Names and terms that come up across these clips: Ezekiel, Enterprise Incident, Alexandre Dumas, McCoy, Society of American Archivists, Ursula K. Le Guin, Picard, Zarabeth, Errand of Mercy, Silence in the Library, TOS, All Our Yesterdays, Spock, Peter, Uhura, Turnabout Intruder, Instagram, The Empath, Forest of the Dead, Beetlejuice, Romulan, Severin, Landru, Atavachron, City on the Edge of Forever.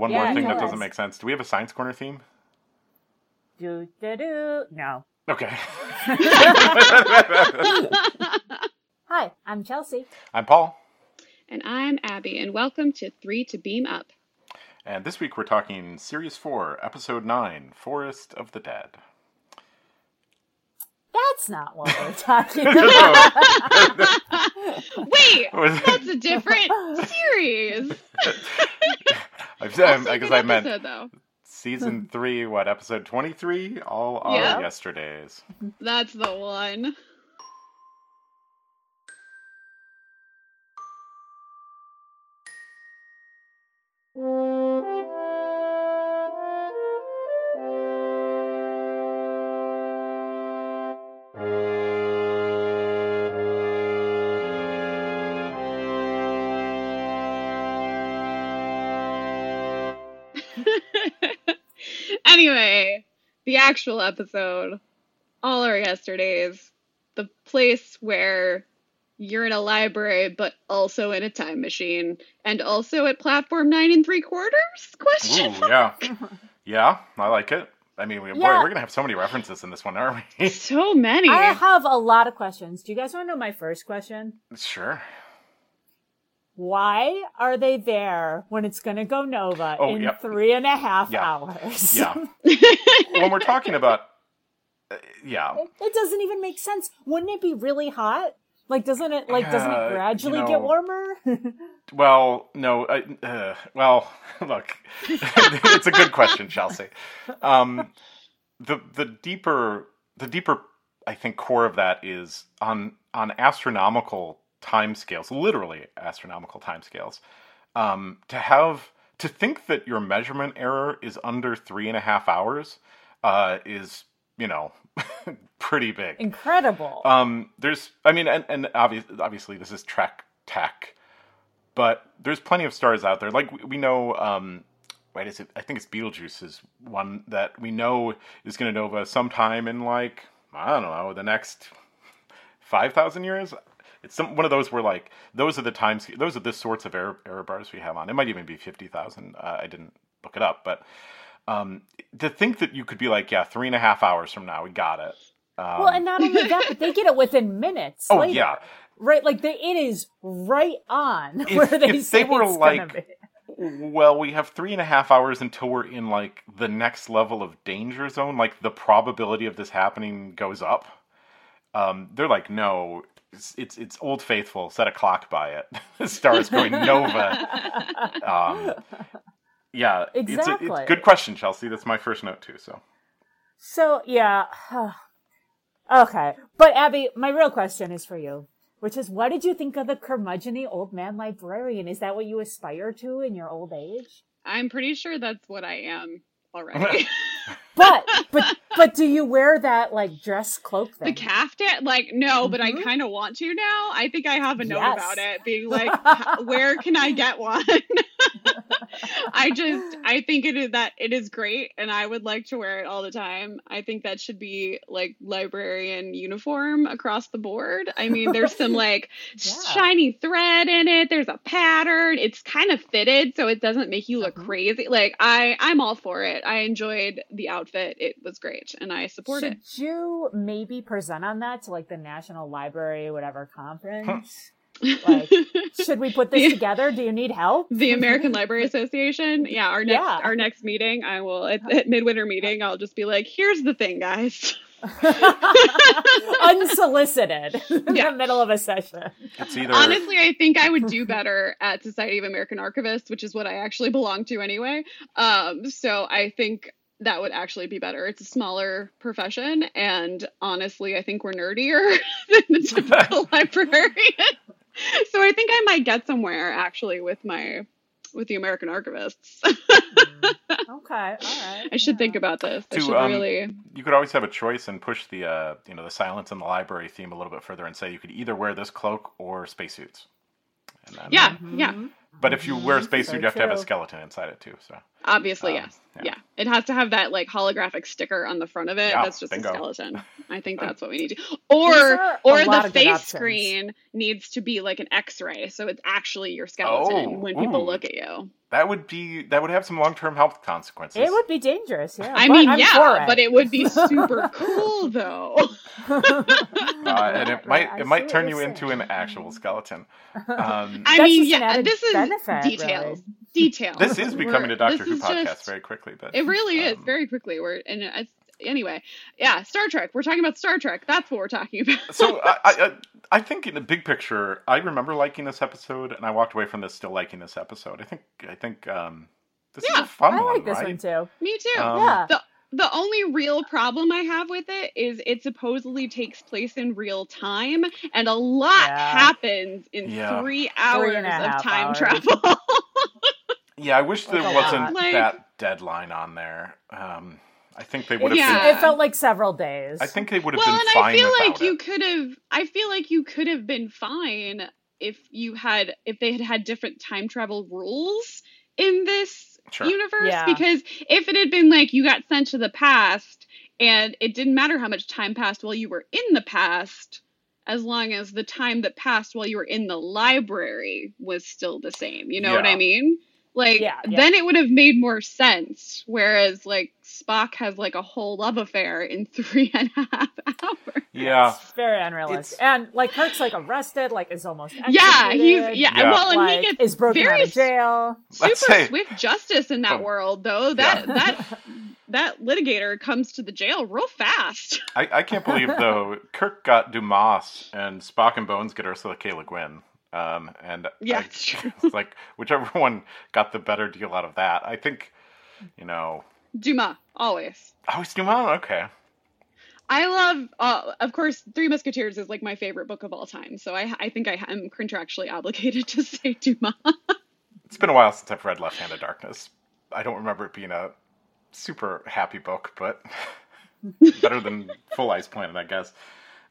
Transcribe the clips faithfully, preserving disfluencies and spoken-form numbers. One yeah, more thing that doesn't make sense. Do we have a science corner theme? Do, do, do. No. Okay. Hi, I'm Chelsea. I'm Paul. And I'm Abby, and welcome to Three to Beam Up. And this week we're talking Series four, Episode nine, Forest of the Dead. That's not what we're talking about. Wait, that's a different series. I've said, I guess I meant though. Season three, what, episode twenty-three? All Our yeah. Yesterdays. That's the one. Anyway, the actual episode, All Our Yesterdays, the place where you're in a library, but also in a time machine, and also at platform nine and three quarters? Question Ooh, yeah. Yeah, I like it. I mean, we, yeah. boy, we're going to have so many references in this one, aren't we? So many. I have a lot of questions. Do you guys want to know my first question? Sure. Why are they there when it's going to go Nova oh, in yeah. three and a half yeah. hours? Yeah. When we're talking about, uh, yeah. It, it doesn't even make sense. Wouldn't it be really hot? Like, doesn't it, like, doesn't it gradually uh, you know, get warmer? Well, no. Uh, uh, well, look, it's a good question, Chelsea. Um, the, the deeper, the deeper, I think, core of that is on, on astronomical timescales, literally astronomical timescales, um, to have, to think that your measurement error is under three and a half hours uh, is, you know, pretty big. Incredible. Um, there's, I mean, and, and obvious, obviously this is Trek tech, but there's plenty of stars out there. Like we, we know, um, wait, is it, I think it's Beetlejuice is one that we know is going to nova sometime in like, I don't know, the next five thousand years? It's some, one of those where, like, those are the times, those are the sorts of error, error bars we have on. It might even be fifty thousand. Uh, I didn't look it up. But um, to think that you could be like, yeah, three and a half hours from now, we got it. Um, well, and not only that, but they get it within minutes. Oh, later, yeah. Right? Like, they, it is right on if, where they say they were it's like, be. Well, we have three and a half hours until we're in, like, the next level of danger zone. Like, the probability of this happening goes up. Um, they're like, no. It's, it's it's Old Faithful. Set a clock by it. The star's going nova. Um, yeah, exactly. It's a, it's, good question, Chelsea. That's my first note too. So, so yeah, okay. But Abby, my real question is for you, which is, what did you think of the curmudgeon-y old man librarian? Is that what you aspire to in your old age? I'm pretty sure that's what I am already. But but but do you wear that like dress cloak thing? The caftan? Like no, but mm-hmm. I kind of want to now. I think I have a note yes. about it, being like, where can I get one? I just I think it is that it is great, and I would like to wear it all the time. I think that should be like librarian uniform across the board. I mean, there's some like yeah. shiny thread in it. There's a pattern. It's kind of fitted, so it doesn't make you look mm-hmm. crazy. Like I I'm all for it. I enjoyed the outfit. It was great, and I support should it. Should you maybe present on that to like the National Library, whatever conference? Huh. Like, should we put this the, together? Do you need help? The American Library Association. Yeah, our next yeah. our next meeting, I will at, at midwinter meeting, I'll just be like, here's the thing, guys. Unsolicited in yeah. the middle of a session. It's either... Honestly, I think I would do better at Society of American Archivists, which is what I actually belong to anyway. Um, so I think that would actually be better. It's a smaller profession, and honestly, I think we're nerdier than the typical librarian. So I think I might get somewhere actually with my with the American Archivists. Okay, all right. I should yeah. think about this. To, I should um, really. You could always have a choice and push the uh, you know the Silence in the Library theme a little bit further and say you could either wear this cloak or spacesuits. Yeah, mm-hmm. yeah. But if you wear a spacesuit, so you have true. to have a skeleton inside it too. So obviously, um, yes, yeah. yeah, it has to have that like holographic sticker on the front of it. Yeah, that's just bingo. a skeleton. I think that's what we need to. Or or the face screen needs to be like an X-ray, so it's actually your skeleton oh, when people ooh. look at you. That would be that would have some long-term health consequences. It would be dangerous. Yeah, I but mean, I'm yeah, it. but it would be super cool though. uh, and it might I it might turn you saying. into an actual skeleton. Um, I mean, yeah, this is benefit, details. Really. Details. This is becoming We're, a Doctor Who podcast just, very quickly, but it really um, is very quickly. We're and I, anyway, yeah, Star Trek. We're talking about Star Trek. That's what we're talking about. So I, I, I think in the big picture, I remember liking this episode, and I walked away from this still liking this episode. I think I think um, this yeah, is a fun one. I like one, this right? one too. Me too. Um, yeah. The, The only real problem I have with it is it supposedly takes place in real time, and a lot yeah. happens in yeah. three hours three of time hours. travel. yeah, I wish there wasn't like, that deadline on there. Um, I think they would have. Yeah. Been, it felt like several days. I think they would have well, been fine. Well, and I feel without like you could have. I feel like you could have been fine if you had if they had had different time travel rules in this. Sure. universe yeah. because if it had been like you got sent to the past and it didn't matter how much time passed while you were in the past, as long as the time that passed while you were in the library was still the same, you know yeah. what I mean? Like yeah, yeah. then it would have made more sense, whereas like Spock has like a whole love affair in three and a half hours. Yeah, it's very unrealistic. It's... And like Kirk's like arrested, like is almost executed. yeah he's yeah, yeah. well and like, he gets is broken very out of jail. Super say... swift justice in that oh. world though. That yeah. that that litigator comes to the jail real fast. I, I can't believe though Kirk got Dumas and Spock and Bones get Ursula K. Le Guin. Um, and yeah, I, it's true. Like whichever one got the better deal out of that. I think, you know, Dumas always, always Dumas. Okay. I love, uh, of course, Three Musketeers is like my favorite book of all time. So I, I think I am contractually obligated to say Dumas. It's been a while since I've read Left Hand of Darkness. I don't remember it being a super happy book, but better than Full Ice Planet, I guess.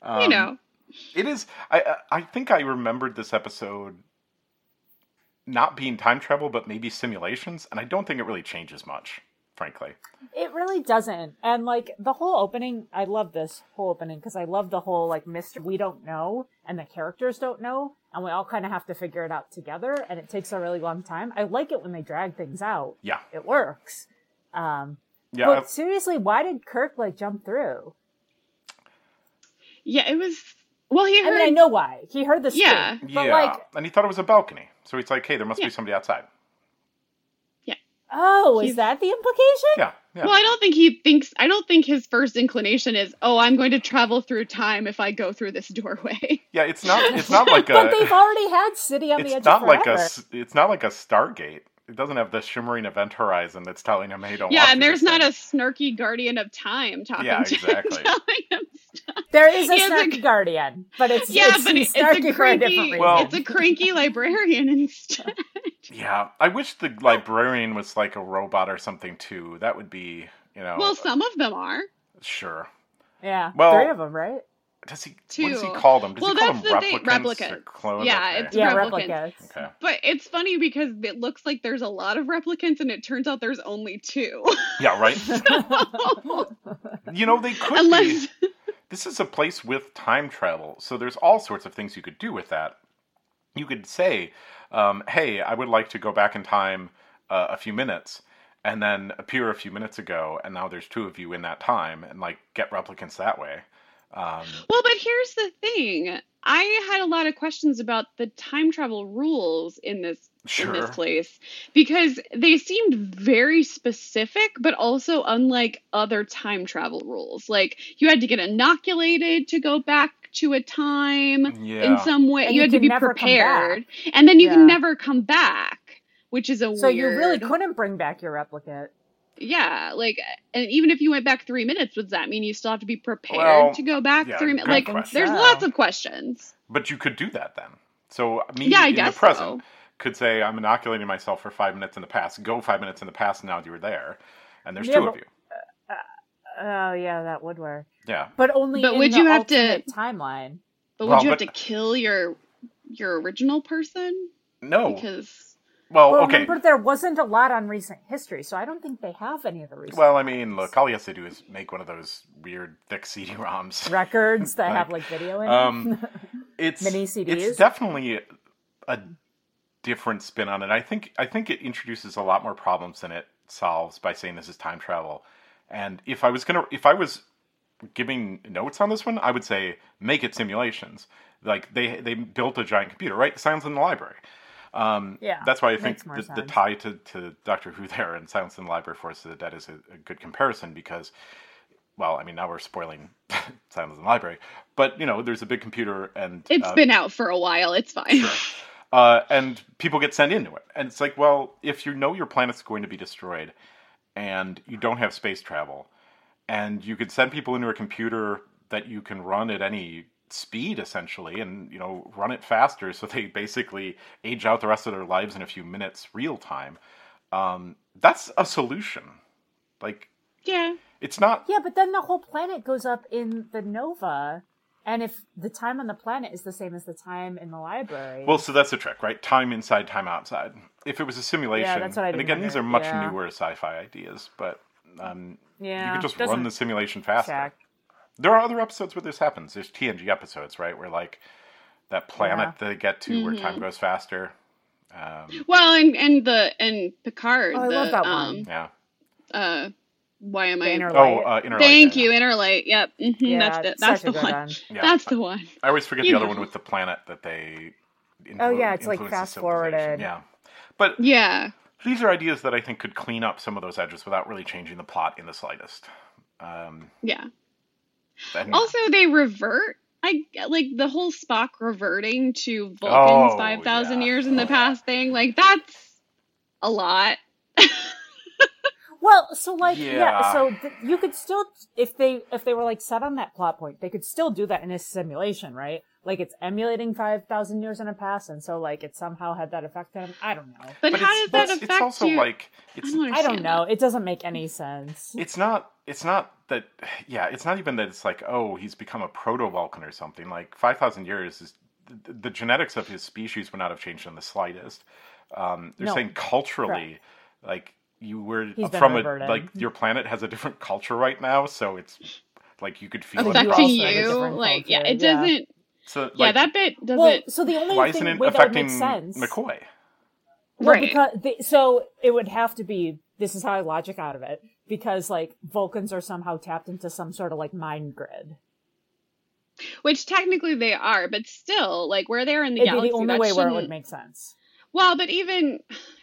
Um, you know. It is. I I think I remembered this episode not being time travel, but maybe simulations, and I don't think it really changes much, frankly. It really doesn't. And like the whole opening, I love this whole opening because I love the whole like mystery. We don't know, and the characters don't know, and we all kind of have to figure it out together. And it takes a really long time. I like it when they drag things out. Yeah, it works. Um, yeah. But I've... seriously, why did Kirk like jump through? Yeah, it was. Well, he heard... I mean, I know why. He heard the scream. Yeah. But yeah. Like... And he thought it was a balcony. So he's like, hey, there must yeah. be somebody outside. Yeah. Oh, he's... is that the implication? Yeah. yeah. Well, I don't think he thinks... I don't think his first inclination is, oh, I'm going to travel through time if I go through this doorway. Yeah, it's not It's not like a... But they've already had City on the Edge of Forever. Like a, it's not like a Stargate. It doesn't have the shimmering event horizon that's telling him, hey, don't Yeah, and there's not thing. a snarky guardian of time talking yeah, exactly. to him, telling him stuff. There is a he snarky a... guardian, but it's, yeah, it's, but it's, it's a cranky, a well, it's a cranky librarian instead. Yeah, I wish the librarian was like a robot or something too. That would be, you know. Well, some of them are. Sure. Yeah, well, three of them, right? Does he, what does he call them? Does well, he call that's them the replicants, thing. replicants. Or clones? Yeah, okay. it's yeah, replicants. replicants. Okay. But it's funny because it looks like there's a lot of replicants and it turns out there's only two. Yeah, right? So... You know, they could Unless... be. This is a place with time travel, so there's all sorts of things you could do with that. You could say, um, hey, I would like to go back in time uh, a few minutes and then appear a few minutes ago and now there's two of you in that time and, like, get replicants that way. Um, well, but here's the thing. I had a lot of questions about the time travel rules in this sure. in this place because they seemed very specific, but also unlike other time travel rules. Like you had to get inoculated to go back to a time yeah. in some way. You, you had to be prepared, and then you yeah. can never come back, which is a so weird... you really couldn't bring back your replicant. Yeah, like, and even if you went back three minutes, does that mean you still have to be prepared well, to go back yeah, three minutes? Like, question. there's yeah. lots of questions. But you could do that then. So me yeah, I in guess the present so. could say, I'm inoculating myself for five minutes in the past. Go five minutes in the past now that you were there. And there's yeah, two but, of you. Uh, uh, oh, yeah, that would work. Yeah. But only but in would the you have to timeline. But would well, you have but, to kill your your original person? No. Because... Well, well okay. Remember, there wasn't a lot on recent history, so I don't think they have any of the recent. Well, I mean, look, all you have to do is make one of those weird thick C D ROMs. Records that like, have, like, video in um, it. It's, mini C Ds. It's definitely a different spin on it. I think, I think it introduces a lot more problems than it solves by saying this is time travel. And if I was going to, if I was giving notes on this one, I would say make it simulations. Like, they they built a giant computer, right? Silence in the Library. Um, yeah, that's why I think the, the tie to, to Doctor Who there and Silence in the Library, Forest of the Dead is a, a good comparison because, well, I mean, now we're spoiling Silence in the Library, but, you know, there's a big computer and... It's uh, been out for a while, it's fine. Sure. Uh, and people get sent into it. And it's like, well, if you know your planet's going to be destroyed and you don't have space travel and you could send people into a computer that you can run at any... speed essentially, and you know, run it faster so they basically age out the rest of their lives in a few minutes real time. Um, that's a solution. Like, yeah, it's not. Yeah, but then the whole planet goes up in the nova, and if the time on the planet is the same as the time in the library, well, so that's the trick, right? Time inside, time outside. If it was a simulation, yeah, that's what I and again, remember. These are much yeah. newer sci-fi ideas, but um, yeah, you could just run the simulation faster. Check. There are other episodes where this happens. There's T N G episodes, right? Where, like, that planet yeah. they get to mm-hmm. where time goes faster. Um, well, and, and the and Picard. Oh, I the, love that um, one. Yeah. Uh, why am I... Interlight. Oh, uh, Interlight. Thank yeah. you, Interlight. Yep. Mm-hmm. Yeah, that's the, that's the one. one. Yeah. That's the one. I always forget you the know. other one with the planet that they... Influ- oh, yeah. It's like fast-forwarded. Yeah. But yeah. these are ideas that I think could clean up some of those edges without really changing the plot in the slightest. Um, yeah. Then. Also, they revert. I like the whole Spock reverting to Vulcan's oh, five thousand yeah. years in the past thing. Like, that's a lot. Well, so like yeah, yeah so th- you could still, if they if they were like set on that plot point, they could still do that in a simulation, right? Like, it's emulating five thousand years in the past, and so like it somehow had that effect on him. I don't know. But, but how did that affect It's also you? like it's, I don't, I don't know. That. It doesn't make any sense. It's not. It's not. That yeah, it's not even that it's like, oh, he's become a proto-Vulcan or something. Like, five thousand years is the, the genetics of his species would not have changed in the slightest. Um, they're no. saying culturally, Correct. like you were he's from a like your planet has a different culture right now, so it's like you could feel affecting it across you. Like culture. yeah, it yeah. doesn't. So like, yeah, that bit doesn't. Well, so the only why thing isn't it affecting McCoy? Well, right. Because they, so it would have to be. This is how I logic out of it. Because, like, Vulcans are somehow tapped into some sort of, like, mind grid. Which technically they are, but still, like, where they're in the It'd galaxy, be the only way shouldn't... where it would make sense. Well, but even...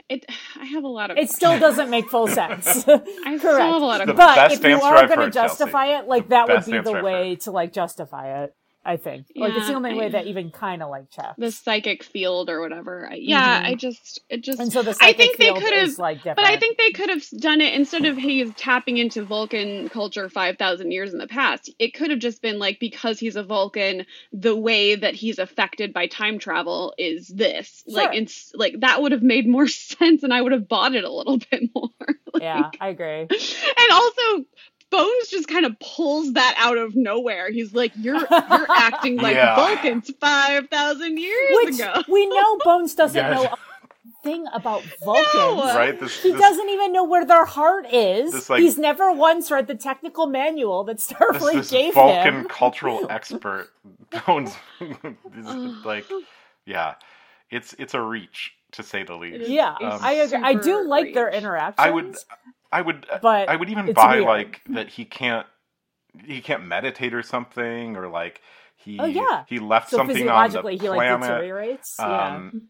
it, I have a lot of... It still doesn't make full sense. I still have a lot of... The but if you are going to justify Chelsea. it, like, the that would be the way effort. to, like, justify it, I think. Yeah, like, it's the only I, way that even kind of, like, checks. The psychic field or whatever. I, yeah, mm-hmm. I just... it just. And so the psychic I think field they is, like, different. But I think they could have done it instead of he's tapping into Vulcan culture five thousand years in the past. It could have just been, like, because he's a Vulcan, the way that he's affected by time travel is this. Sure. Like, it's, like, that would have made more sense, and I would have bought it a little bit more. Like, yeah, I agree. And also... Bones just kind of pulls that out of nowhere. He's like, "You're you're acting like yeah. Vulcans five thousand years Which ago." We know Bones doesn't yes. know a thing about Vulcans. No. Right? This, he this, doesn't even know where their heart is. This, like, he's never once read the technical manual that Starfleet this, this gave Vulcan him. Vulcan cultural expert Bones, like, yeah, it's it's a reach to say the least. Yeah, um, I agree. I do like reach. their interactions. I would. I would, but I would even buy weird. like that he can't, he can't meditate or something, or like he, oh, yeah. he left so something on the he, planet, like, deteriorates. Um,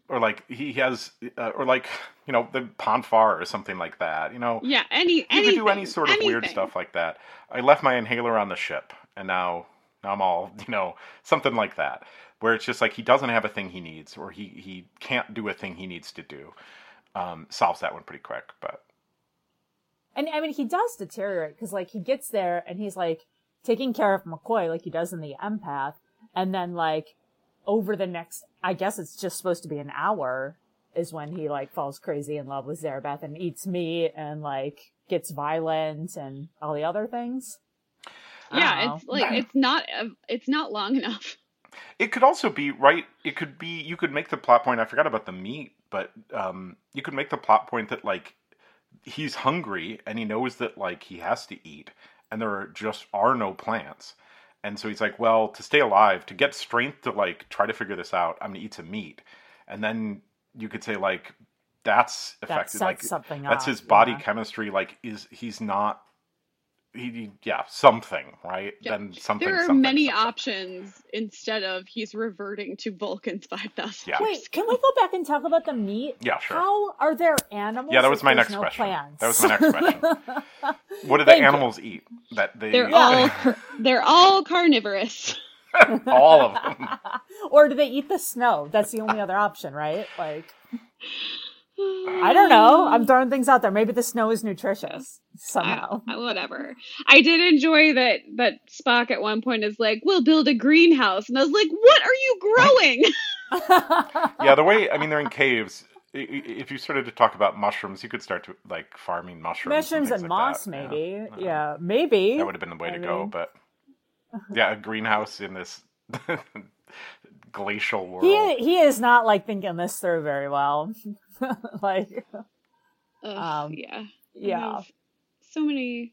yeah. or like he has, uh, or like, you know, the Ponfar or something like that. You know, yeah, any, he anything, could do any sort of anything. weird stuff like that. I left my inhaler on the ship, and now, now I'm all, you know, something like that, where it's just like he doesn't have a thing he needs, or he he can't do a thing he needs to do. Um, solves that one pretty quick, but. And, I mean, he does deteriorate because, like, he gets there and he's, like, taking care of McCoy like he does in The Empath. And then, like, over the next, I guess it's just supposed to be an hour, is when he, like, falls crazy in love with Zarabeth and eats meat and, like, gets violent and all the other things. Yeah, it's, like, it's not, it's not long enough. It could also be, right, it could be, you could make the plot point, I forgot about the meat, but um, you could make the plot point that, like, he's hungry, and he knows that, like, he has to eat, and there are just are no plants. And so he's like, well, to stay alive, to get strength to, like, try to figure this out, I'm going to eat some meat. And then you could say, like, that's affected. That like, something that's up, his body yeah. chemistry, like, is he's not, he, he yeah, something, right? Yeah. Then something, There are something, many something. options instead of he's reverting to Vulcan's five thousand. Yeah. Wait, can we go back and talk about the meat? Yeah, sure. How are there animals? Yeah, that was my next no question. Plants? That was my next question. What do the animals you. eat? That they They're all they're all carnivorous. All of them. Or do they eat the snow? That's the only other option, right? Like, I don't know. I'm throwing things out there. Maybe the snow is nutritious somehow. I, whatever. I did enjoy that that Spock at one point is like, we'll build a greenhouse. And I was like, what are you growing? Yeah, the way, I mean, they're in caves. If you started to talk about mushrooms, you could start to, like, farming mushrooms. Mushrooms and, and like moss, that. maybe. Yeah. yeah, maybe. That would have been the way I to mean... go, but... Yeah, a greenhouse in this glacial world. He he has not, like, thinking this through very well. like, Ugh, um, yeah, yeah. So many.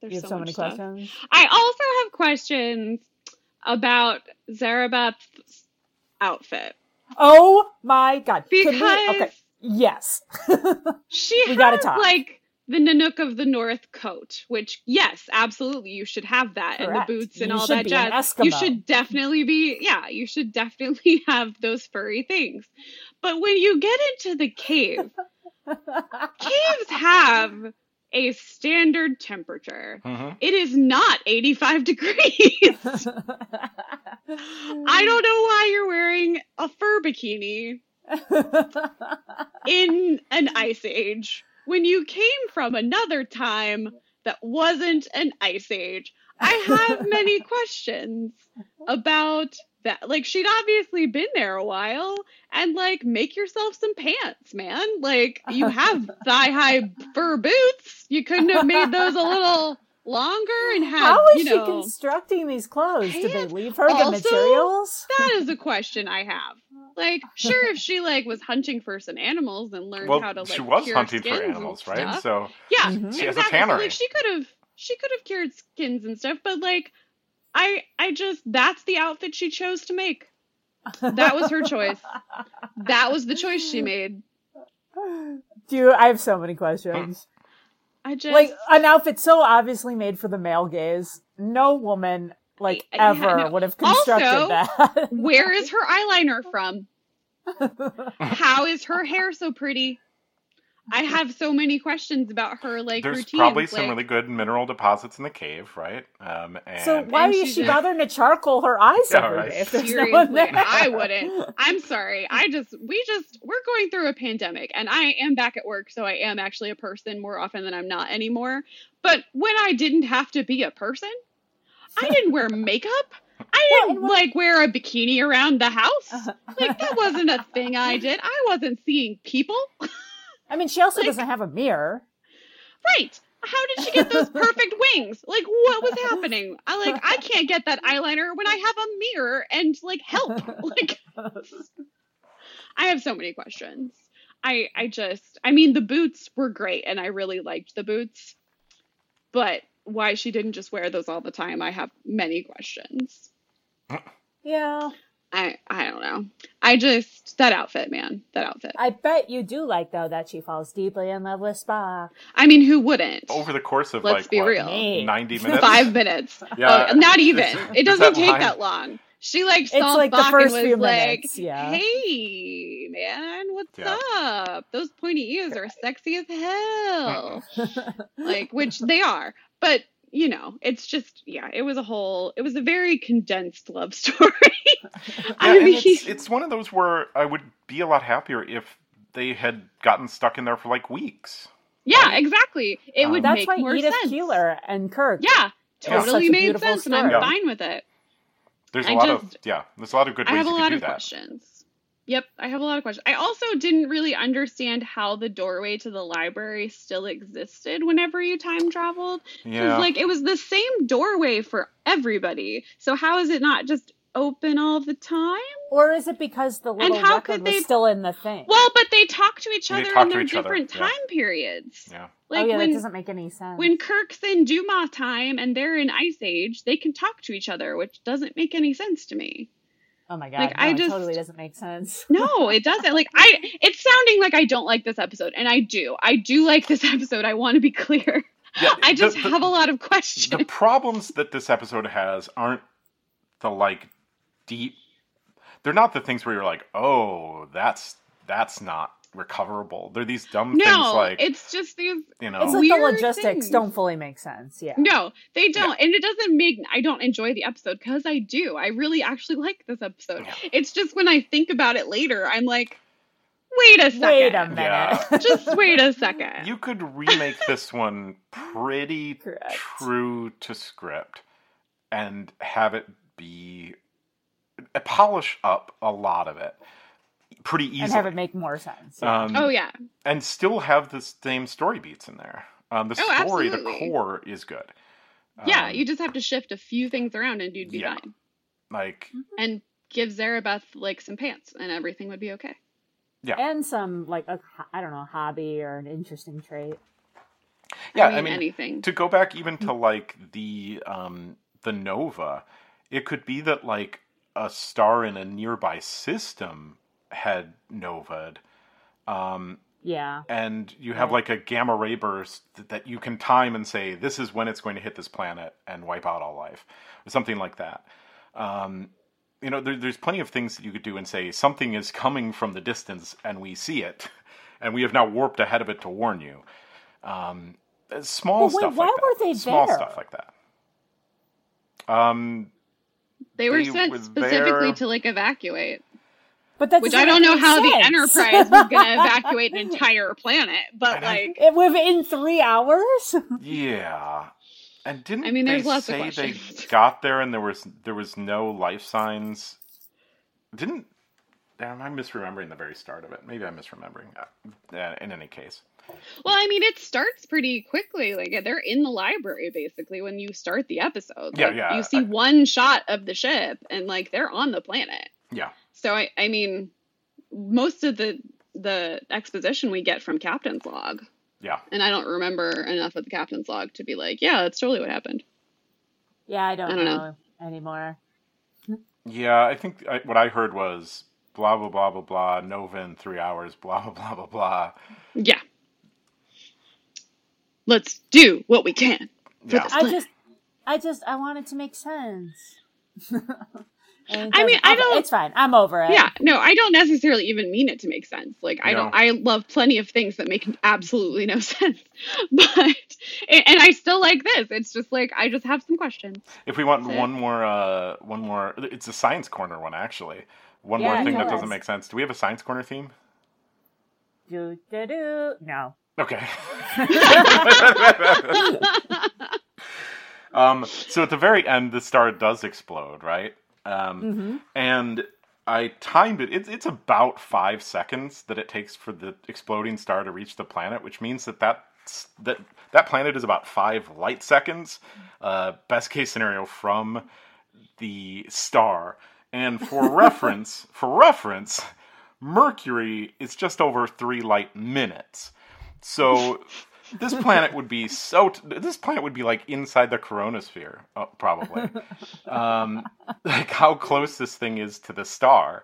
There's you so, have so many stuff. questions. I also have questions about Zarabeth's outfit. Oh my god! Because Can we, okay, yes, she we has talk. like. The Nanook of the North coat, which, yes, absolutely, you should have that. Correct. And the boots and you all that jazz. You should definitely be, yeah, you should definitely have those furry things. But when you get into the cave, caves have a standard temperature. Mm-hmm. It is not eighty-five degrees. I don't know why you're wearing a fur bikini in an ice age. When you came from another time that wasn't an ice age, I have many questions about that. Like, she'd obviously been there a while, and, like, make yourself some pants, man. Like, you have thigh-high fur boots. You couldn't have made those a little longer and have, How is you know, she constructing these clothes? Pants? Did they leave her also, the materials? That is a question I have. Like, sure, if she, like, was hunting for some animals and learned well, how to, like, she was cure hunting skins for animals, right? Stuff. So yeah, mm-hmm. she exactly. has a tannery. So, like, she could have, she could have cured skins and stuff, but, like, I, I just that's the outfit she chose to make. That was her choice. That was the choice she made. Dude, I have so many questions. I just like an outfit so obviously made for the male gaze. No woman. Like, ever yeah, no. would have constructed also, that. Where is her eyeliner from? How is her hair so pretty? I have so many questions about her, like, There's routine. There's probably like, some really good mineral deposits in the cave, right? Um, and, so why and is she just, bothering to charcoal her eyes yeah, every right. day if there's Seriously, no one there? I wouldn't. I'm sorry. I just, we just, we're going through a pandemic, and I am back at work, so I am actually a person more often than I'm not anymore. But when I didn't have to be a person, I didn't wear makeup. I didn't, well, like, wear a bikini around the house. Like, that wasn't a thing I did. I wasn't seeing people. I mean, she also like, doesn't have a mirror. Right. How did she get those perfect wings? Like, what was happening? I, like, I can't get that eyeliner when I have a mirror and, like, help. Like, I have so many questions. I, I just, I mean, the boots were great, and I really liked the boots. But why she didn't just wear those all the time, I have many questions. Yeah. I I don't know. I just, that outfit, man. That outfit. I bet you do like, though, that she falls deeply in love with Spock. I mean, who wouldn't? Over the course of, Let's like, be what, real. ninety minutes? Five minutes. Yeah. Oh, not even. Is, it doesn't that take line? that long. She, like, saw it's like Spock the first and was few like, minutes. Yeah. Hey, man, what's yeah. up? Those pointy ears are sexy as hell. Like, which they are. But, you know, it's just, yeah, it was a whole, it was a very condensed love story. I yeah, mean, it's, it's one of those where I would be a lot happier if they had gotten stuck in there for, like, weeks. Yeah, right? exactly. It um, would make more Edith sense. That's why Edith Keeler and Kirk. Yeah, totally yeah. made sense, story. and I'm yeah. fine with it. There's a I lot just, of, yeah, there's a lot of good I ways to do that. I have a lot of questions. Yep, I have a lot of questions. I also didn't really understand how the doorway to the library still existed whenever you time traveled. Yeah. Like, it was the same doorway for everybody. So how is it not just open all the time? Or is it because the little record was still in the thing? Well, but they talk to each other in their different time periods. Yeah. Like, oh, yeah, when, that doesn't make any sense. When Kirk's in Dumas time and they're in Ice Age, they can talk to each other, which doesn't make any sense to me. Oh my God, like, no, I just, it totally doesn't make sense. No, it doesn't. Like, I, it's sounding like I don't like this episode, and I do. I do like this episode. I want to be clear. Yeah, I just the, the, have a lot of questions. The problems that this episode has aren't the, like, deep... They're not the things where you're like, oh, that's that's not recoverable. They're these dumb no, things like... No, it's just these you know, It's like the logistics things. Don't fully make sense, yeah. No, they don't. Yeah. And it doesn't make... I don't enjoy the episode, because I do. I really actually like this episode. Yeah. It's just when I think about it later, I'm like... Wait a second. Wait a minute. Yeah. Just wait a second. You could remake this one pretty Correct. true to script and have it be... polish up a lot of it pretty easily. And have it make more sense. Yeah. Um, oh, yeah. And still have the same story beats in there. Um, the oh, story, absolutely. The core is good. Um, yeah, you just have to shift a few things around and you'd be yeah. fine. Like, and give Zarabeth, like, some pants and everything would be okay. Yeah. And some, like, a, I don't know, hobby or an interesting trait. Yeah, I mean, I mean anything. To go back even to, like, the um, the Nova, it could be that, like, a star in a nearby system had nova'd. Um, yeah. And you have, right. like, a gamma ray burst that you can time and say, this is when it's going to hit this planet and wipe out all life. Or something like that. Um You know, there, there's plenty of things that you could do and say, something is coming from the distance and we see it. And we have now warped ahead of it to warn you. Um, small wait, stuff why like were that. They small there? Stuff like that. Um, they were they sent were specifically there. To, like, evacuate. But that's Which I don't know how sense. The Enterprise was going to evacuate an entire planet. But, and like... I, it, within three hours? Yeah. And didn't I mean, there's they lots say of they got there and there was there was no life signs? Didn't... Am I misremembering the very start of it? Maybe I'm misremembering. Uh, in any case. Well, I mean, it starts pretty quickly. Like, they're in the library, basically, when you start the episode. Yeah, like, yeah. You see I, one shot of the ship and, like, they're on the planet. Yeah. So, I, I mean, most of the the exposition we get from Captain's Log... Yeah. And I don't remember enough of the captain's log to be like, yeah, that's totally what happened. Yeah, I don't, I don't know, know anymore. Yeah, I think I, what I heard was blah, blah, blah, blah, blah, Nova in three hours, blah, blah, blah, blah, blah. Yeah. Let's do what we can. Yeah. I just, I just, I want it to make sense. I mean, I don't... It's fine. I'm over it. Yeah. No, I don't necessarily even mean it to make sense. Like, I no. don't... I love plenty of things that make absolutely no sense. But... And I still like this. It's just like, I just have some questions. If we want one more... Uh, one more... It's a Science Corner one, actually. One yeah, more thing that doesn't make sense. Do we have a Science Corner theme? Do, do, do. No. Okay. um. So at the very end, the star does explode, right? Um, mm-hmm. And I timed it. It's, it's about five seconds that it takes for the exploding star to reach the planet, which means that that that, that planet is about five light seconds, uh, best case scenario, from the star. And for reference, for reference, Mercury is just over three light minutes. So this planet would be so. T- this planet would be like inside the coronosphere, oh, probably. Um, like how close this thing is to the star,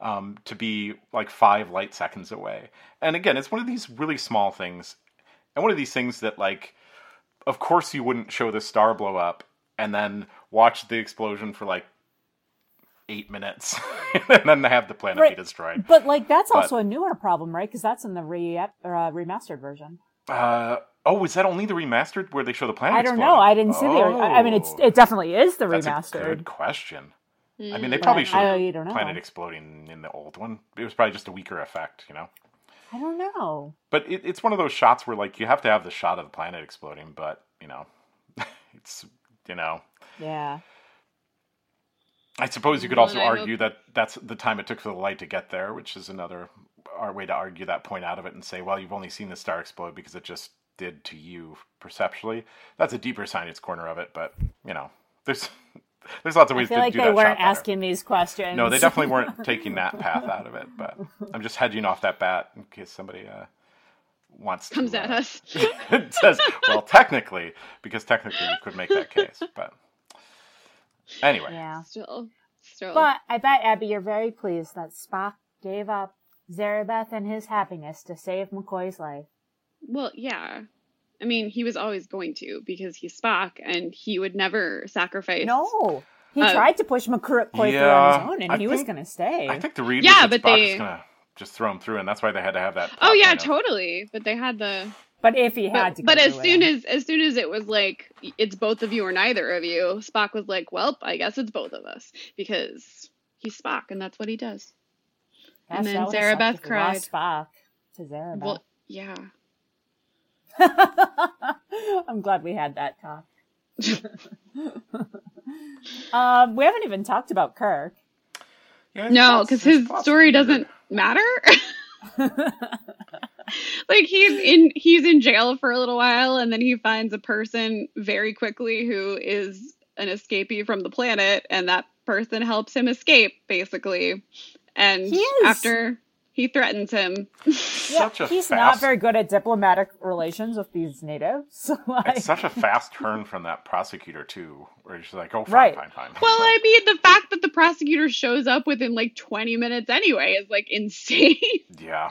um, to be like five light seconds away. And again, it's one of these really small things, and one of these things that, like, of course you wouldn't show the star blow up and then watch the explosion for like eight minutes, and then they have the planet right. be destroyed. But like that's but, also a newer problem, right? Because that's in the re- uh, remastered version. Uh, oh, is that only the remastered where they show the planet? I don't exploding? know. I didn't see oh. the. I mean, it's it definitely is the That's remastered. That's a good question. Mm. I mean, they probably showed the planet know. exploding in the old one. It was probably just a weaker effect, you know. I don't know. But it, it's one of those shots where, like, you have to have the shot of the planet exploding, but you know, it's you know. Yeah. I suppose you could also well, argue hope... that that's the time it took for the light to get there, which is another our way to argue that point out of it and say, well, you've only seen the star explode because it just did to you perceptually. That's a deeper Science Corner of it, but, you know, there's There's lots of ways to do that. I feel like they weren't asking these questions. No, they definitely weren't taking that path out of it. But I'm just hedging off that bat in case somebody uh, wants to... Comes at us. It says, well, technically, because technically you could make that case. But anyway. Yeah. Still, still. But I bet, Abby, you're very pleased that Spock gave up Zarabeth and his happiness to save McCoy's life. Well, yeah. I mean, he was always going to, because he's Spock, and he would never sacrifice. No. He uh, tried to push McCoy through yeah, on his own, and I he think, was going to stay. I think the read yeah, was that Spock they... was going to just throw him through, and that's why they had to have that. Oh, yeah, lineup. Totally. But they had the... But if he had but, to go But as soon it. as as soon as it was like, it's both of you or neither of you, Spock was like, well, I guess it's both of us, because he's Spock, and that's what he does. Gosh, and then Zarabeth cried. Spock to Zarabeth. Well, yeah. I'm glad we had that talk. um, we haven't even talked about Kirk. Yeah, no, because his story doesn't matter. Like he's in he's in jail for a little while, and then he finds a person very quickly who is an escapee from the planet, and that person helps him escape, basically. And he is. after. He threatens him. Yeah, he's fast... not very good at diplomatic relations with these natives. Like... It's such a fast turn from that prosecutor, too, where she's like, oh, fine, right. fine, fine. Well, I mean, the fact that the prosecutor shows up within, like, twenty minutes anyway is, like, insane. Yeah.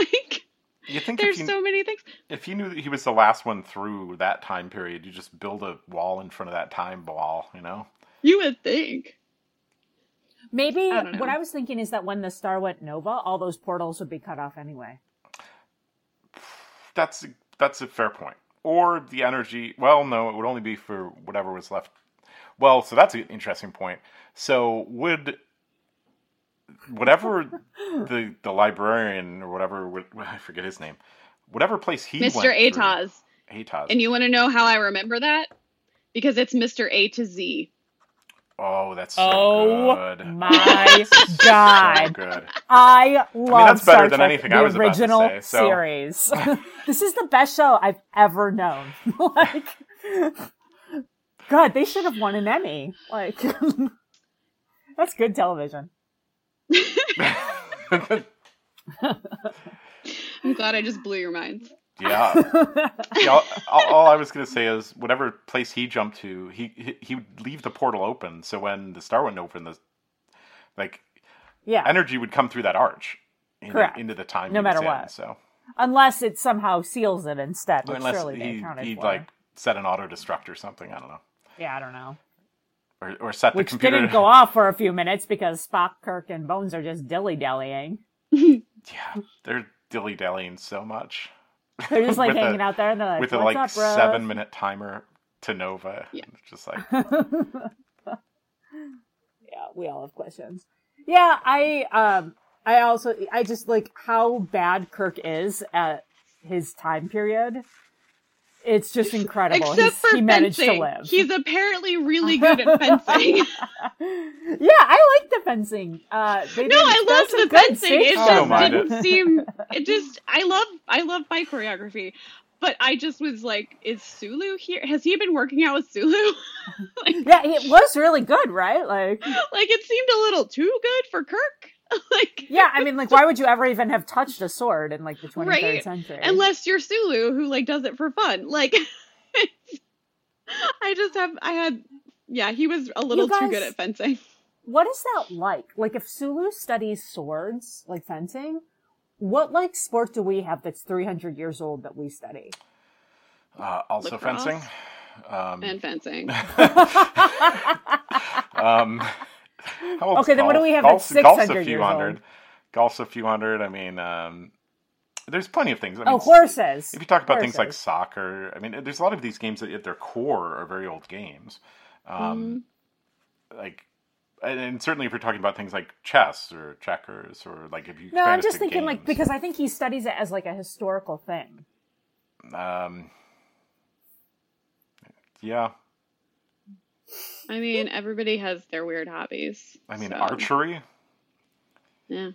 Like, you think there's you, so many things. If you knew that he was the last one through that time period, you just build a wall in front of that time wall, you know? You would think. Maybe I what I was thinking is that when the star went nova, all those portals would be cut off anyway. That's a, that's a fair point. Or the energy, well, no, it would only be for whatever was left. Well, so that's an interesting point. So would whatever the the librarian or whatever, I forget his name, whatever place he Mister went Mister Atoz. Atoz. And you want to know how I remember that? Because it's Mister A to Z. Oh, that's so oh good. Oh my God. So good. I love I mean, that's better Star than Trek, anything I was about to say. The original series. This is the best show I've ever known. Like, God, they should have won an Emmy. Like, that's good television. I'm glad I just blew your minds. Yeah. yeah all, all I was going to say is whatever place he jumped to, he, he he would leave the portal open. So when the star went open, the like yeah. energy would come through that arch in, Correct. into the time. No matter in, what. So. Unless it somehow seals it instead. Which Unless surely he, they he for. like set an auto-destruct or something. I don't know. Yeah, I don't know. Or, or set which the computer. Which didn't go off for a few minutes because Spock, Kirk, and Bones are just dilly-dallying. Yeah, they're dilly-dallying so much. They're just like hanging a, out there, and they're like, with a like up, seven minute timer to Nova. Yeah. It's just like, yeah, we all have questions. Yeah, I, um, I also, I just like how bad Kirk is at his time period. It's just incredible. Except He's, for he managed fencing. to live. He's apparently really good at fencing. yeah, I like the fencing. Uh, they no, I loved the fencing. It just didn't it. seem. It just. I love. I love fight choreography, but I just was like, is Sulu here? Has he been working out with Sulu? Like, yeah, it was really good, right? Like, like it seemed a little too good for Kirk. Like, yeah, I mean, like, why would you ever even have touched a sword in, like, the twenty-third right? century? Unless you're Sulu, who, like, does it for fun. Like, I just have, I had, yeah, he was a little guys, too good at fencing. What is that like? Like, if Sulu studies swords, like fencing, what, like, sport do we have that's three hundred years old that we study? Uh, also Lacrosse. fencing. Um... And fencing. um... Okay, then what do we have at six hundred years old? Golf's a few hundred. I mean, um, there's plenty of things. I mean, oh, horses. If you talk about horses. things like soccer, I mean, there's a lot of these games that at their core are very old games. Um, mm-hmm. Like, and, and certainly if you're talking about things like chess or checkers or like if you... No, I'm just thinking games. like, because I think he studies it as like a historical thing. Um. Yeah. I mean, everybody has their weird hobbies. I mean, so. archery? Yeah.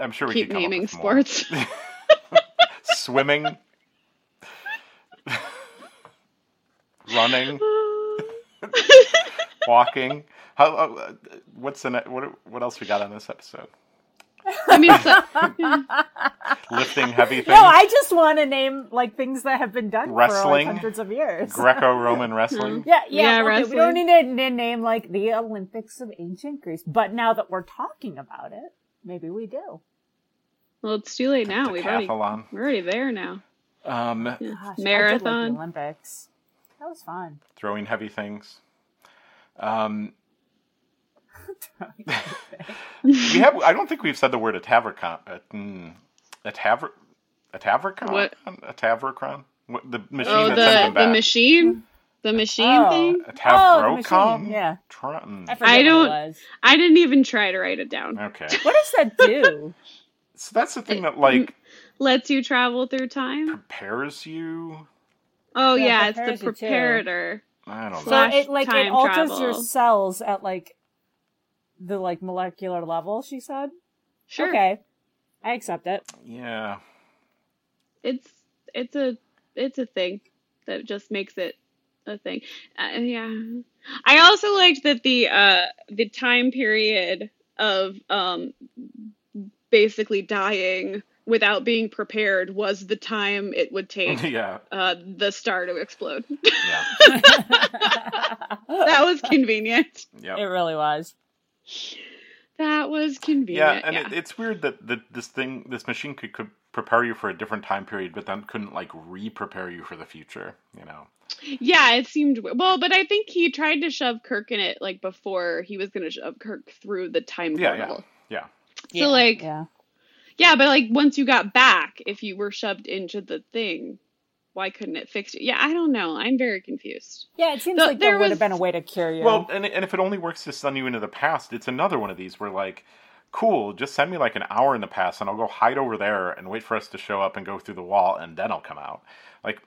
I'm sure we Keep could come naming up with sports. More. Swimming. Running. walking. How? Uh, what's the ne- what? What else we got on this episode? I mean, so- lifting heavy things. No, I just want to name like things that have been done wrestling, for like, hundreds of years. Greco-Roman wrestling. Yeah, yeah. yeah okay, wrestling. We don't need to name like the Olympics of ancient Greece, but now that we're talking about it, maybe we do. Well, it's too late now. We've already, we're already there now. Um, yeah. Gosh, marathon, I did like the Olympics. That was fun. Throwing heavy things. Um. we have. I don't think we've said the word atavachron. Uh, mm, atav- atavachron. What? Atavachron. What, the machine. Oh, that the, sends them back. the machine. The machine oh. thing. Atavrocon. Oh, yeah. Tron. I, I don't. What it was. I didn't even try to write it down. Okay. What does that do? So that's the thing it that like lets you travel through time. Prepares you. Oh yeah, yeah it's the preparator. I don't know. So it like it alters travel. your cells at like. The like molecular level, she said. Sure. Okay, I accept it. Yeah. It's it's a it's a thing that just makes it a thing. Uh, yeah. I also liked that the uh, the time period of um, basically dying without being prepared was the time it would take yeah. uh, the star to explode. Yeah. That was convenient. Yep. It really was. That was convenient. Yeah, and yeah. It, it's weird that the, this thing, this machine could, could prepare you for a different time period, but then couldn't like re-prepare you for the future, you know? Yeah, it seemed, well, but I think he tried to shove Kirk in it, like, before he was going to shove Kirk through the time yeah, portal. Yeah, yeah. So, like, yeah. yeah, but, like, once you got back, if you were shoved into the thing, why couldn't it fix you? Yeah, I don't know. I'm very confused. Yeah, it seems so, like there, there was... would have been a way to cure you. Well, and and if it only works to send you into the past, it's another one of these where like, cool, just send me like an hour in the past and I'll go hide over there and wait for us to show up and go through the wall and then I'll come out. Like,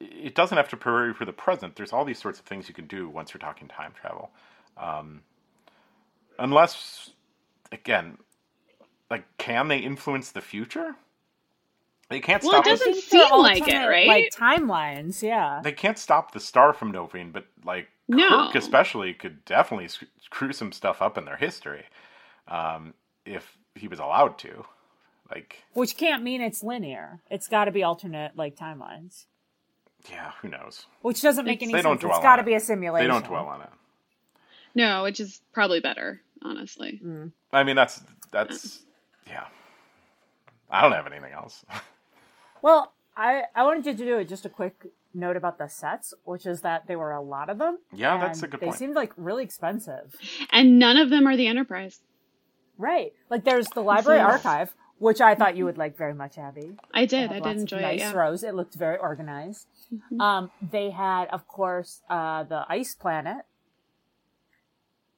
it doesn't have to prepare you for the present. There's all these sorts of things you can do once you're talking time travel. Um, unless, again, like, can they influence the future? They can't well, stop. Well, it doesn't seem like it, right? Like timelines, yeah. They can't stop the star from doping, but like no. Kirk especially could definitely screw some stuff up in their history, um, if he was allowed to. Like, which can't mean it's linear. It's got to be alternate, like timelines. Yeah, who knows? Which doesn't make any they sense. It's got to be a simulation. They don't dwell on it. No, which is probably better, honestly. Mm. I mean, that's that's yeah. I don't have anything else. Well, I, I wanted you to do just a quick note about the sets, which is that there were a lot of them. Yeah, that's a good point. They seemed like really expensive. And none of them are the Enterprise. Right. Like there's the Library Archive, which I thought you would like very much, Abby. I did. I did enjoy it. Nice rows. It looked very organized. Mm-hmm. Um, they had, of course, uh, the Ice Planet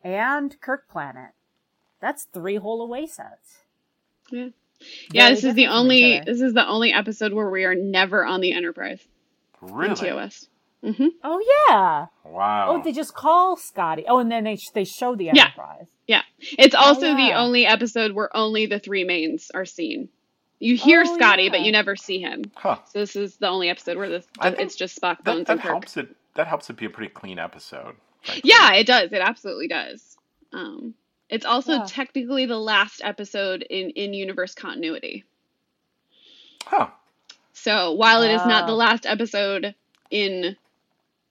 and Kirk Planet. That's three whole away sets. Yeah. Yeah, yeah, this is the only this is the only episode where we are never on the Enterprise. Really? T O S. Mm-hmm. Oh yeah! Wow. Oh, they just call Scotty. Oh, and then they they show the Enterprise. Yeah, yeah. It's also oh, yeah. the only episode where only the three mains are seen. You hear oh, Scotty, yeah. but you never see him. Huh. So this is the only episode where this it's just Spock, Bones, that, that and Kirk. Helps it, that helps it be a pretty clean episode. Frankly. Yeah, it does. It absolutely does. Um, It's also yeah. technically the last episode in, in universe continuity. Huh. So while uh. it is not the last episode in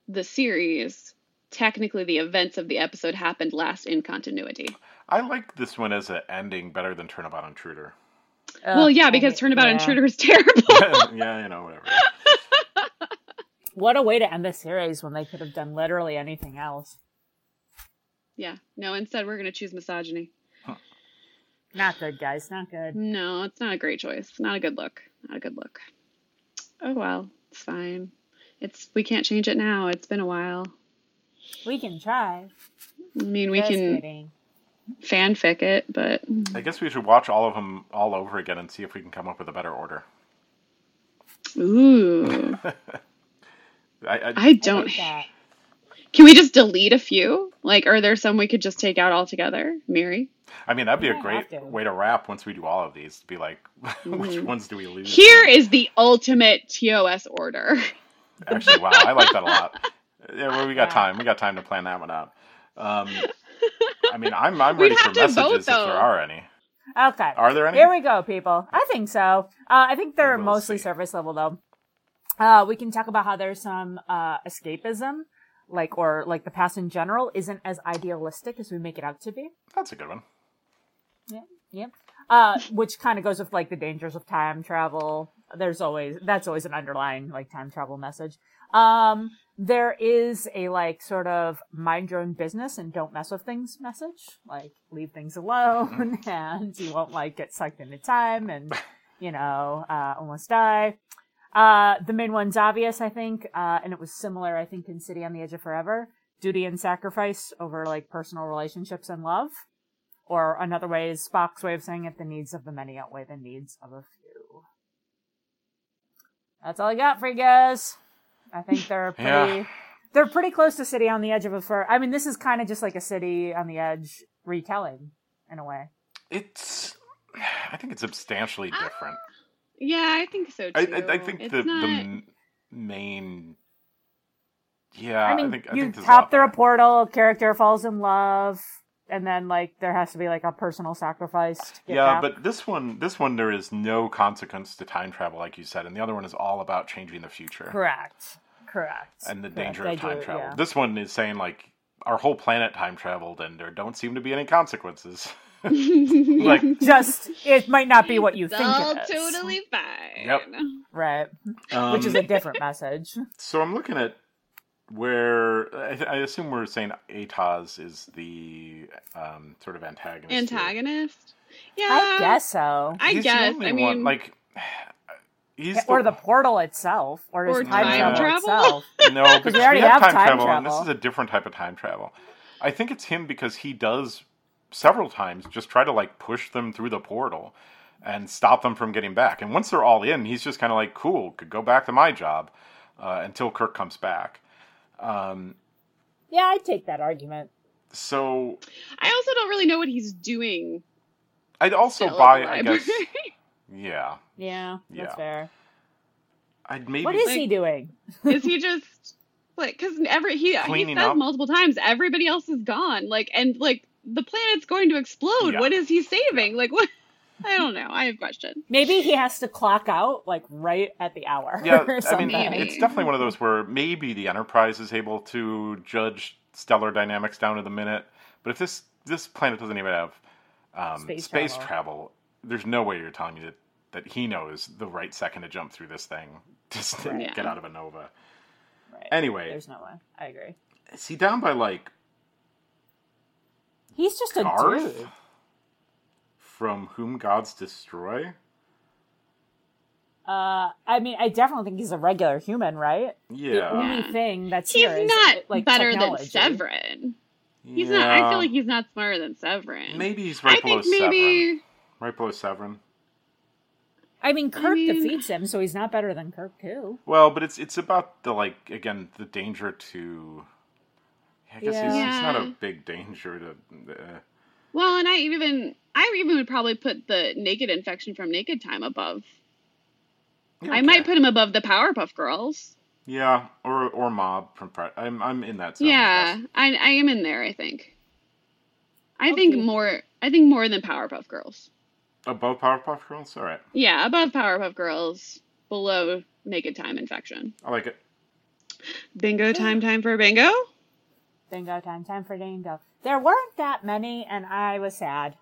the series, technically the events of the episode happened last in continuity. I like this one as an ending better than Turnabout Intruder. Uh, well, yeah, because Turnabout yeah. Intruder is terrible. Yeah, you know, whatever. What a way to end the series when they could have done literally anything else. Yeah. No, instead we're going to choose misogyny. Huh. Not good, guys. Not good. No, it's not a great choice. Not a good look. Not a good look. Oh, well. It's fine. It's we can't change it now. It's been a while. We can try. I mean, we Just can kidding. fanfic it, but... I guess we should watch all of them all over again and see if we can come up with a better order. Ooh. I, I, I don't... I like Can we just delete a few? Like, are there some we could just take out altogether? Mary? I mean, that'd be yeah, a great to. way to wrap once we do all of these. To be like, mm-hmm. which ones do we lose? Here is the ultimate T O S order. Actually, wow, I like that a lot. Yeah, well, we got time. We got time to plan that one out. Um, I mean, I'm I'm ready for messages vote, if there are any. Okay. Are there any? Here we go, people. I think so. Uh, I think they're we'll mostly see. surface level, though. Uh, we can talk about how there's some uh, escapism, like or like the past in general isn't as idealistic as we make it out to be. That's a good one. Yeah, yeah. Uh, which kind of goes with like the dangers of time travel. There's always that's always an underlying like time travel message. Um, there is a like sort of mind your own business and don't mess with things message. Like leave things alone, and you won't like get sucked into time, and you know uh, almost die. Uh, the main one's obvious, I think, uh, and it was similar, I think, in City on the Edge of Forever. Duty and sacrifice over, like, personal relationships and love. Or another way is Spock's way of saying it, the needs of the many outweigh the needs of a few. That's all I got for you guys. I think they're pretty, yeah. they're pretty close to City on the Edge of a Forever. I mean, this is kind of just like a City on the Edge retelling, in a way. It's, I think it's substantially different. Uh... Yeah, I think so too. I, I, I think it's the, not... the main. Yeah, I mean, I think, I you think hop through a portal, character falls in love, and then like there has to be like a personal sacrifice. To get yeah, back. But this one, this one, there is no consequence to time travel, like you said, and the other one is all about changing the future. Correct. Correct. And the Correct. danger of I time do, travel. Yeah. This one is saying like our whole planet time traveled, and there don't seem to be any consequences. Like, just it might not be what you it's think all it is. Totally fine. Yep. Right. Um, Which is a different message. So I'm looking at where I, I assume we're saying Atoz is the um, sort of antagonist. Antagonist? Here. Yeah, I guess so. I he's guess. The only I mean, one, like he's or the, the portal itself, or, or time, time travel, travel? itself. No, because we already we have, have time, time travel, travel. And this is a different type of time travel. I think it's him because he does. Several times just try to like push them through the portal and stop them from getting back, and once they're all in he's just kind of like cool, could go back to my job uh, until Kirk comes back. Um, yeah, I take that argument. So I also don't really know what he's doing. I'd also buy I guess yeah yeah that's yeah. fair. I'd maybe what is like, he doing? Is he just like because every he, he says up. multiple times everybody else is gone like and like the planet's going to explode. Yeah. What is he saving? Like, what? I don't know. I have a question. Maybe he has to clock out, like, right at the hour. Yeah, or I mean, maybe. It's definitely one of those where maybe the Enterprise is able to judge stellar dynamics down to the minute. But if this, this planet doesn't even have um, space, space travel. travel, there's no way you're telling me that, that he knows the right second to jump through this thing just to yeah. get out of a Nova. Right. Anyway. There's no way. I agree. Is he down by, like... He's just a Garth? dude. From Whom Gods Destroy? Uh, I mean, I definitely think he's a regular human, right? Yeah. The only thing that's he's here not is, like, better technology. than Severin. He's yeah. not. I feel like he's not smarter than Severin. Maybe he's right I below think Severin. Maybe... Right below Severin. I mean, Kirk I mean... defeats him, so he's not better than Kirk too. Well, but it's it's about the like again the danger to. I guess yeah. he's, he's not a big danger to... Uh... Well, and I even... I even would probably put the naked infection from Naked Time above. Okay. I might put him above the Powerpuff Girls. Yeah, or or Mob from... I'm, I'm in that zone. Yeah, I, I, I am in there, I think. I okay. think more... I think more than Powerpuff Girls. Above Powerpuff Girls? All right. Yeah, above Powerpuff Girls. Below Naked Time infection. I like it. Bingo time, time for bingo? Dingo time, time for dingo. There weren't that many, and I was sad.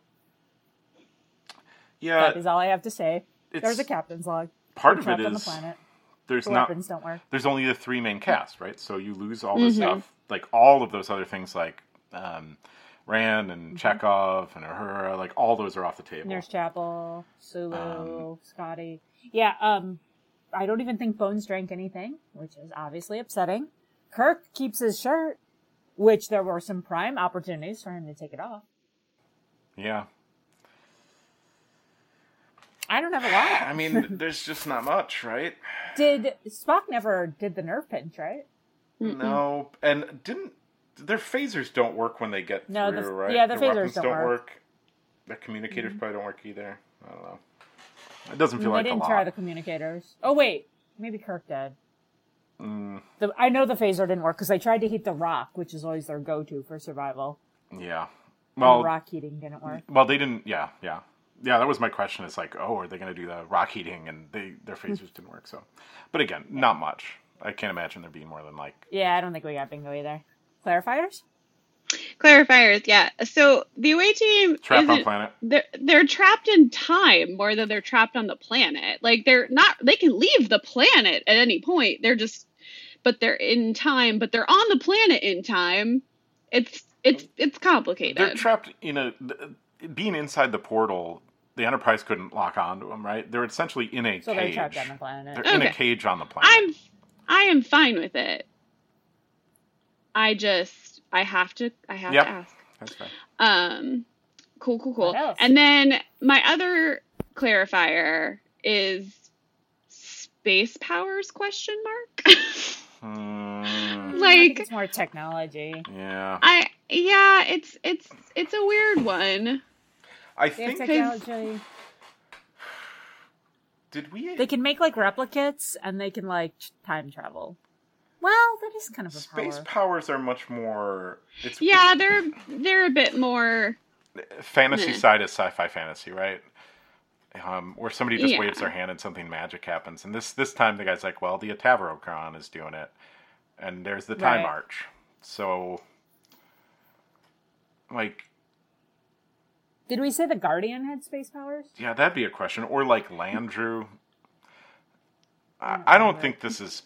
Yeah. That is all I have to say. There's a captain's log. Part We're of it is... on the planet. There's the not, weapons don't work. There's only the three main cast, right? So you lose all the mm-hmm. stuff. Like, all of those other things, like um, Rand and mm-hmm. Chekhov and Uhura, like, all those are off the table. Nurse Chapel, Sulu, um, Scotty. Yeah, um, I don't even think Bones drank anything, which is obviously upsetting. Kirk keeps his shirt. Which there were some prime opportunities for him to take it off. Yeah. I don't have a lot. I mean, there's just not much, right? Did Spock never did the nerve pinch, right? Mm-mm. No. And didn't... Their phasers don't work when they get no, through, the, right? Yeah, the their phasers weapons don't, don't work. work. Their communicators mm-hmm. probably don't work either. I don't know. It doesn't feel I mean, like a lot. They didn't try the communicators. Oh, wait. Maybe Kirk did. Mm. The, I know the phaser didn't work because I tried to heat the rock, which is always their go-to for survival. Yeah. Well, and rock heating didn't work. Well, they didn't. Yeah, yeah, yeah. That was my question. It's like, oh, are they going to do the rock heating? And they their phasers didn't work. So, but again, yeah. Not much. I can't imagine there being more than like. Yeah, I don't think we got bingo either. Clarifiers. Clarifiers, yeah. So the away team trapped on planet. They're, they're trapped in time more than they're trapped on the planet. Like they're not. They can leave the planet at any point. They're just, but they're in time. But they're on the planet in time. It's it's it's complicated. They're trapped in a being inside the portal. The Enterprise couldn't lock onto them, right? They're essentially in a so cage. They're trapped on the planet. They're okay. in a cage on the planet. I'm I am fine with it. I just. I have to, I have yep. to ask. That's fine. Um, cool, cool, cool. And then my other clarifier is space powers question mark. mm. Like it's more technology. Yeah. I, yeah, it's, it's, it's a weird one. I think technology. Did we, they can make like replicates and they can like time travel. Well, that is kind of a power. Space powers are much more... It's, yeah, they're they're a bit more... Fantasy eh. side is sci-fi fantasy, right? Um, where somebody just yeah. waves their hand and something magic happens. And this this time the guy's like, well, the Atavachron is doing it. And there's the time right. arch. So, like... Did we say the Guardian had space powers? Yeah, that'd be a question. Or like Landru. I don't, I, I don't think this is...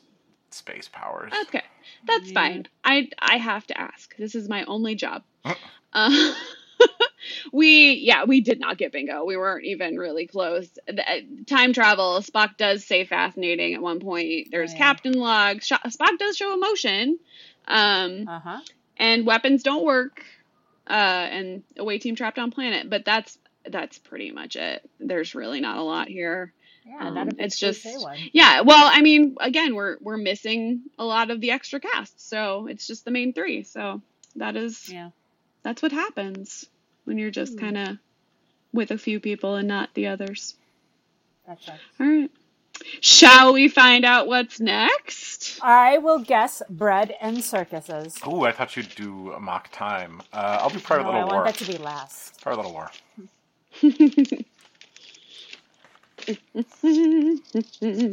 space powers. Okay, that's yeah. fine. I I have to ask. This is my only job. Huh? Uh, we yeah we did not get bingo. We weren't even really close. The, uh, time travel. Spock does say fascinating at one point. There's oh, yeah. captain log. Sh- Spock does show emotion. Um, uh huh. And weapons don't work. Uh, and away team trapped on planet. But that's that's pretty much it. There's really not a lot here. Yeah, um, it's just one. yeah. Well, I mean, again, we're we're missing a lot of the extra cast, so it's just the main three. So that is yeah, that's what happens when you're just mm. kind of with a few people and not the others. That's right. All right. Shall we find out what's next? I will guess bread and circuses. Oh, I thought you'd do mock time. Uh, I'll do Private no, Little I War. I want that to be last. Private Little War.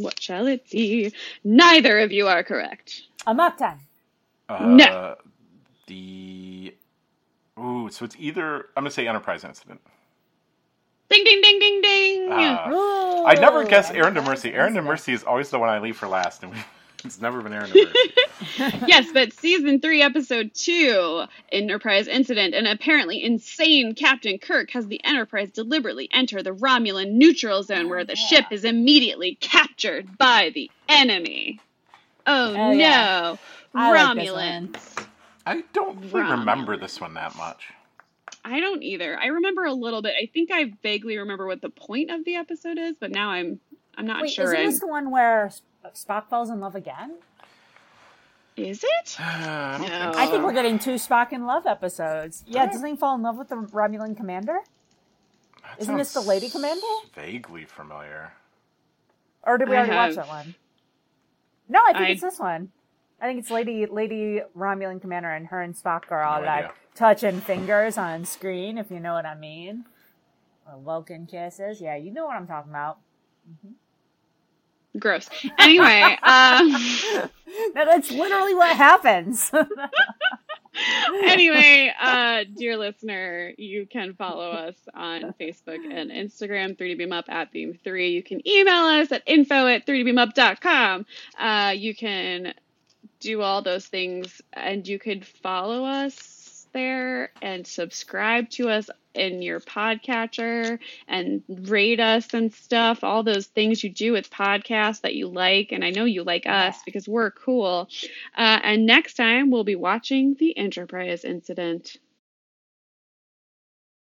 What shall it be? Neither of you are correct. A mock time. Uh, no. The ooh, so it's either I'm gonna say Enterprise Incident. Ding ding ding ding ding. Uh, I never guess Errand of Mercy. Errand of Mercy is always the one I leave for last, and we, it's never been Errand of Mercy. Yes, but season three, episode two, Enterprise Incident, an apparently insane Captain Kirk has the Enterprise deliberately enter the Romulan neutral zone where the yeah. ship is immediately captured by the enemy. Oh, oh no, yeah. Romulans. Like I don't really Romulans. remember this one that much. I don't either. I remember a little bit. I think I vaguely remember what the point of the episode is, but now I'm I'm not Wait, sure. Wait, isn't I'm... this the one where Spock falls in love again? Is it? Uh, I, don't no. think so. I think we're getting two Spock in Love episodes. Yeah, right. Doesn't he fall in love with the Romulan commander? That Isn't this the Lady Commander? Vaguely familiar. Or did we I already have... watch that one? No, I think I... it's this one. I think it's Lady Lady Romulan commander, and her and Spock are all no like idea. touching fingers on screen, if you know what I mean. Or Vulcan kisses. Yeah, you know what I'm talking about. Mm-hmm. Gross. Anyway, um, no, that's literally what happens. Anyway, uh, dear listener, you can follow us on Facebook and Instagram, three to Beam Up at Beam three. You can email us at info at three to beam up dot com. Uh, you can do all those things, and you could follow us there and subscribe to us in your podcatcher and rate us and stuff, all those things you do with podcasts that you like. And I know you like us because we're cool. Uh, and next time we'll be watching the Enterprise Incident.